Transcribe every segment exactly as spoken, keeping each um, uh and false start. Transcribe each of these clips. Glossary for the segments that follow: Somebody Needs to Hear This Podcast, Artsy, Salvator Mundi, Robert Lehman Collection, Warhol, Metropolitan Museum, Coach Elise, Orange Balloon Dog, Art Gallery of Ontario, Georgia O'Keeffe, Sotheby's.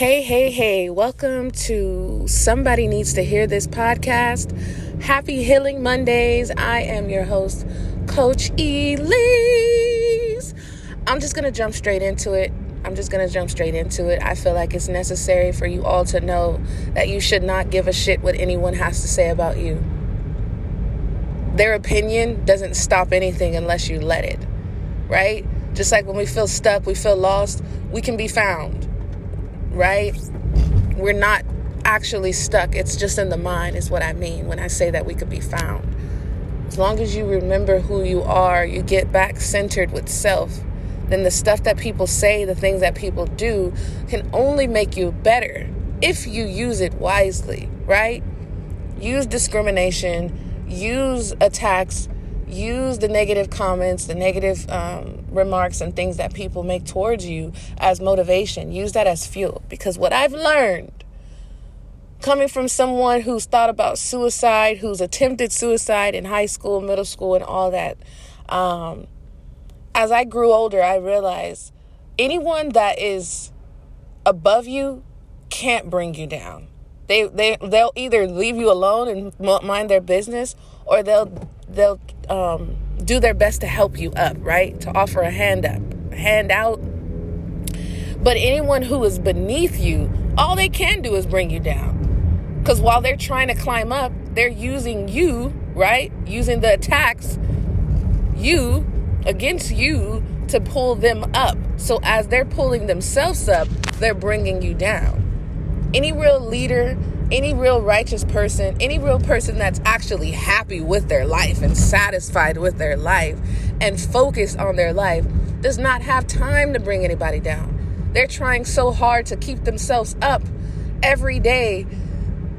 Hey, hey, hey, welcome to Somebody Needs to Hear This Podcast. Happy Healing Mondays. I am your host, Coach Elise. I'm just going to jump straight into it. I'm just going to jump straight into it. I feel like it's necessary for you all to know that you should not give a shit what anyone has to say about you. Their opinion doesn't stop anything unless you let it, right? Just like when we feel stuck, we feel lost, we can be found. Right? We're not actually stuck. It's just in the mind is what I mean when I say that we could be found. As long as you remember who you are, you get back centered with self, then the stuff that people say, the things that people do can only make you better if you use it wisely, right? Use discrimination, use attacks, use the negative comments, the negative um, remarks and things that people make towards you as motivation. Use that as fuel. Because what I've learned, coming from someone who's thought about suicide, who's attempted suicide in high school, middle school, and all that, um, as I grew older, I realized anyone that is above you can't bring you down. They, they, they'll either leave you alone and mind their business, or they'll they'll um, do their best to help you up, right? To offer a hand up, hand out. But anyone who is beneath you, all they can do is bring you down. Because while they're trying to climb up, they're using you, right? Using the attacks, you against you to pull them up. So as they're pulling themselves up, they're bringing you down. Any real leader, any real righteous person, any real person that's actually happy with their life and satisfied with their life and focused on their life does not have time to bring anybody down. They're trying so hard to keep themselves up every day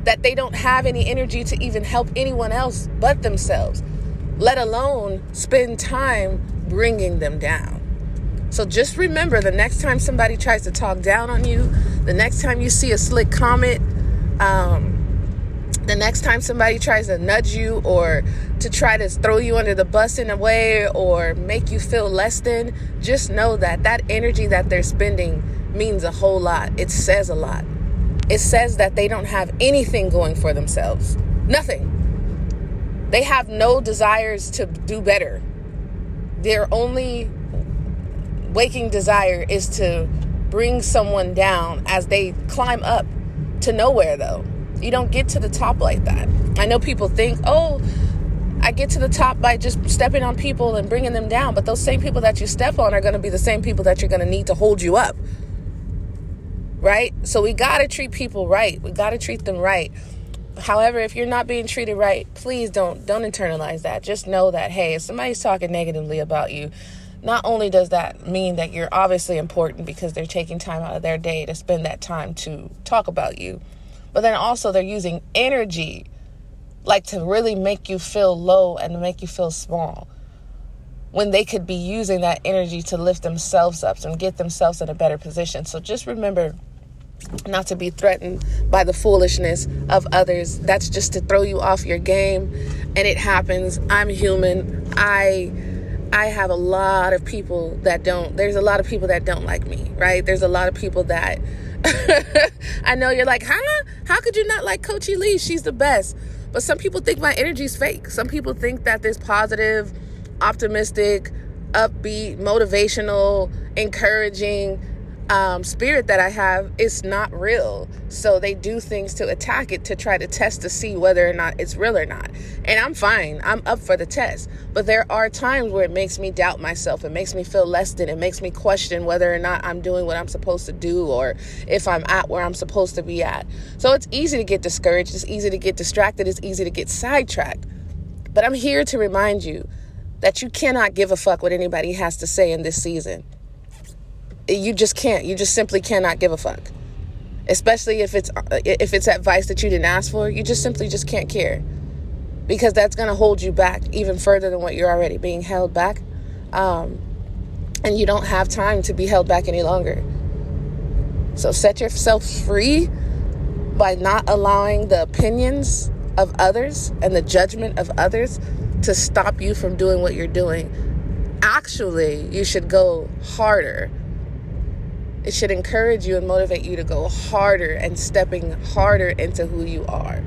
that they don't have any energy to even help anyone else but themselves, let alone spend time bringing them down. So just remember, the next time somebody tries to talk down on you, the next time you see a slick comment, Um, the next time somebody tries to nudge you or to try to throw you under the bus in a way or make you feel less than, just know that that energy that they're spending means a whole lot. It says a lot. It says that they don't have anything going for themselves. Nothing. They have no desires to do better. Their only waking desire is to bring someone down as they climb up to nowhere, though. You don't get to the top like that. I know people think, oh, I get to the top by just stepping on people and bringing them down. But those same people that you step on are going to be the same people that you're going to need to hold you up. Right? So we got to treat people right. We got to treat them right. However, if you're not being treated right, please don't, don't internalize that. Just know that, hey, if somebody's talking negatively about you, not only does that mean that you're obviously important because they're taking time out of their day to spend that time to talk about you, but then also they're using energy like to really make you feel low and make you feel small when they could be using that energy to lift themselves up and get themselves in a better position. So just remember not to be threatened by the foolishness of others. That's just to throw you off your game, and it happens. I'm human. I... I have a lot of people that don't, there's a lot of people that don't like me, right? There's a lot of people that, I know you're like, huh? How could you not like Coach Elise? She's the best. But some people think my energy's fake. Some people think that this positive, optimistic, upbeat, motivational, encouraging um, spirit that I have is not real. So they do things to attack it, to try to test to see whether or not it's real or not. And I'm fine. I'm up for the test. But there are times where it makes me doubt myself. It makes me feel less than. It makes me question whether or not I'm doing what I'm supposed to do or if I'm at where I'm supposed to be at. So it's easy to get discouraged. It's easy to get distracted. It's easy to get sidetracked. But I'm here to remind you that you cannot give a fuck what anybody has to say in this season. You just can't. You just simply cannot give a fuck. Especially if it's if it's advice that you didn't ask for, you just simply just can't care. Because that's going to hold you back even further than what you're already being held back. Um, and you don't have time to be held back any longer. So set yourself free by not allowing the opinions of others and the judgment of others to stop you from doing what you're doing. Actually, you should go harder It should encourage you and motivate you to go harder and stepping harder into who you are,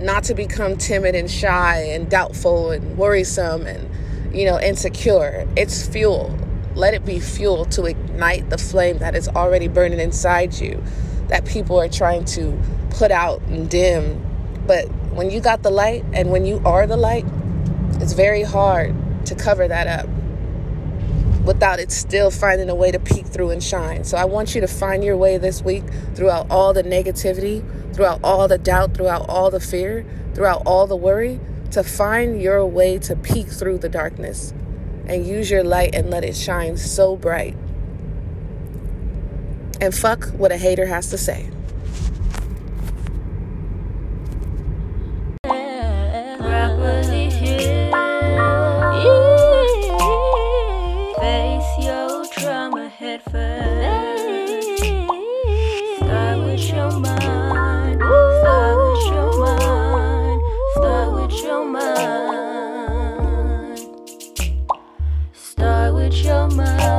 not to become timid and shy and doubtful and worrisome and, you know, insecure. It's fuel. Let it be fuel to ignite the flame that is already burning inside you, that people are trying to put out and dim. But when you got the light and when you are the light, it's very hard to cover that up without it still finding a way to peek through and shine. So I want you to find your way this week throughout all the negativity, throughout all the doubt, throughout all the fear, throughout all the worry, to find your way to peek through the darkness and use your light and let it shine so bright. And fuck what a hater has to say. Your mind.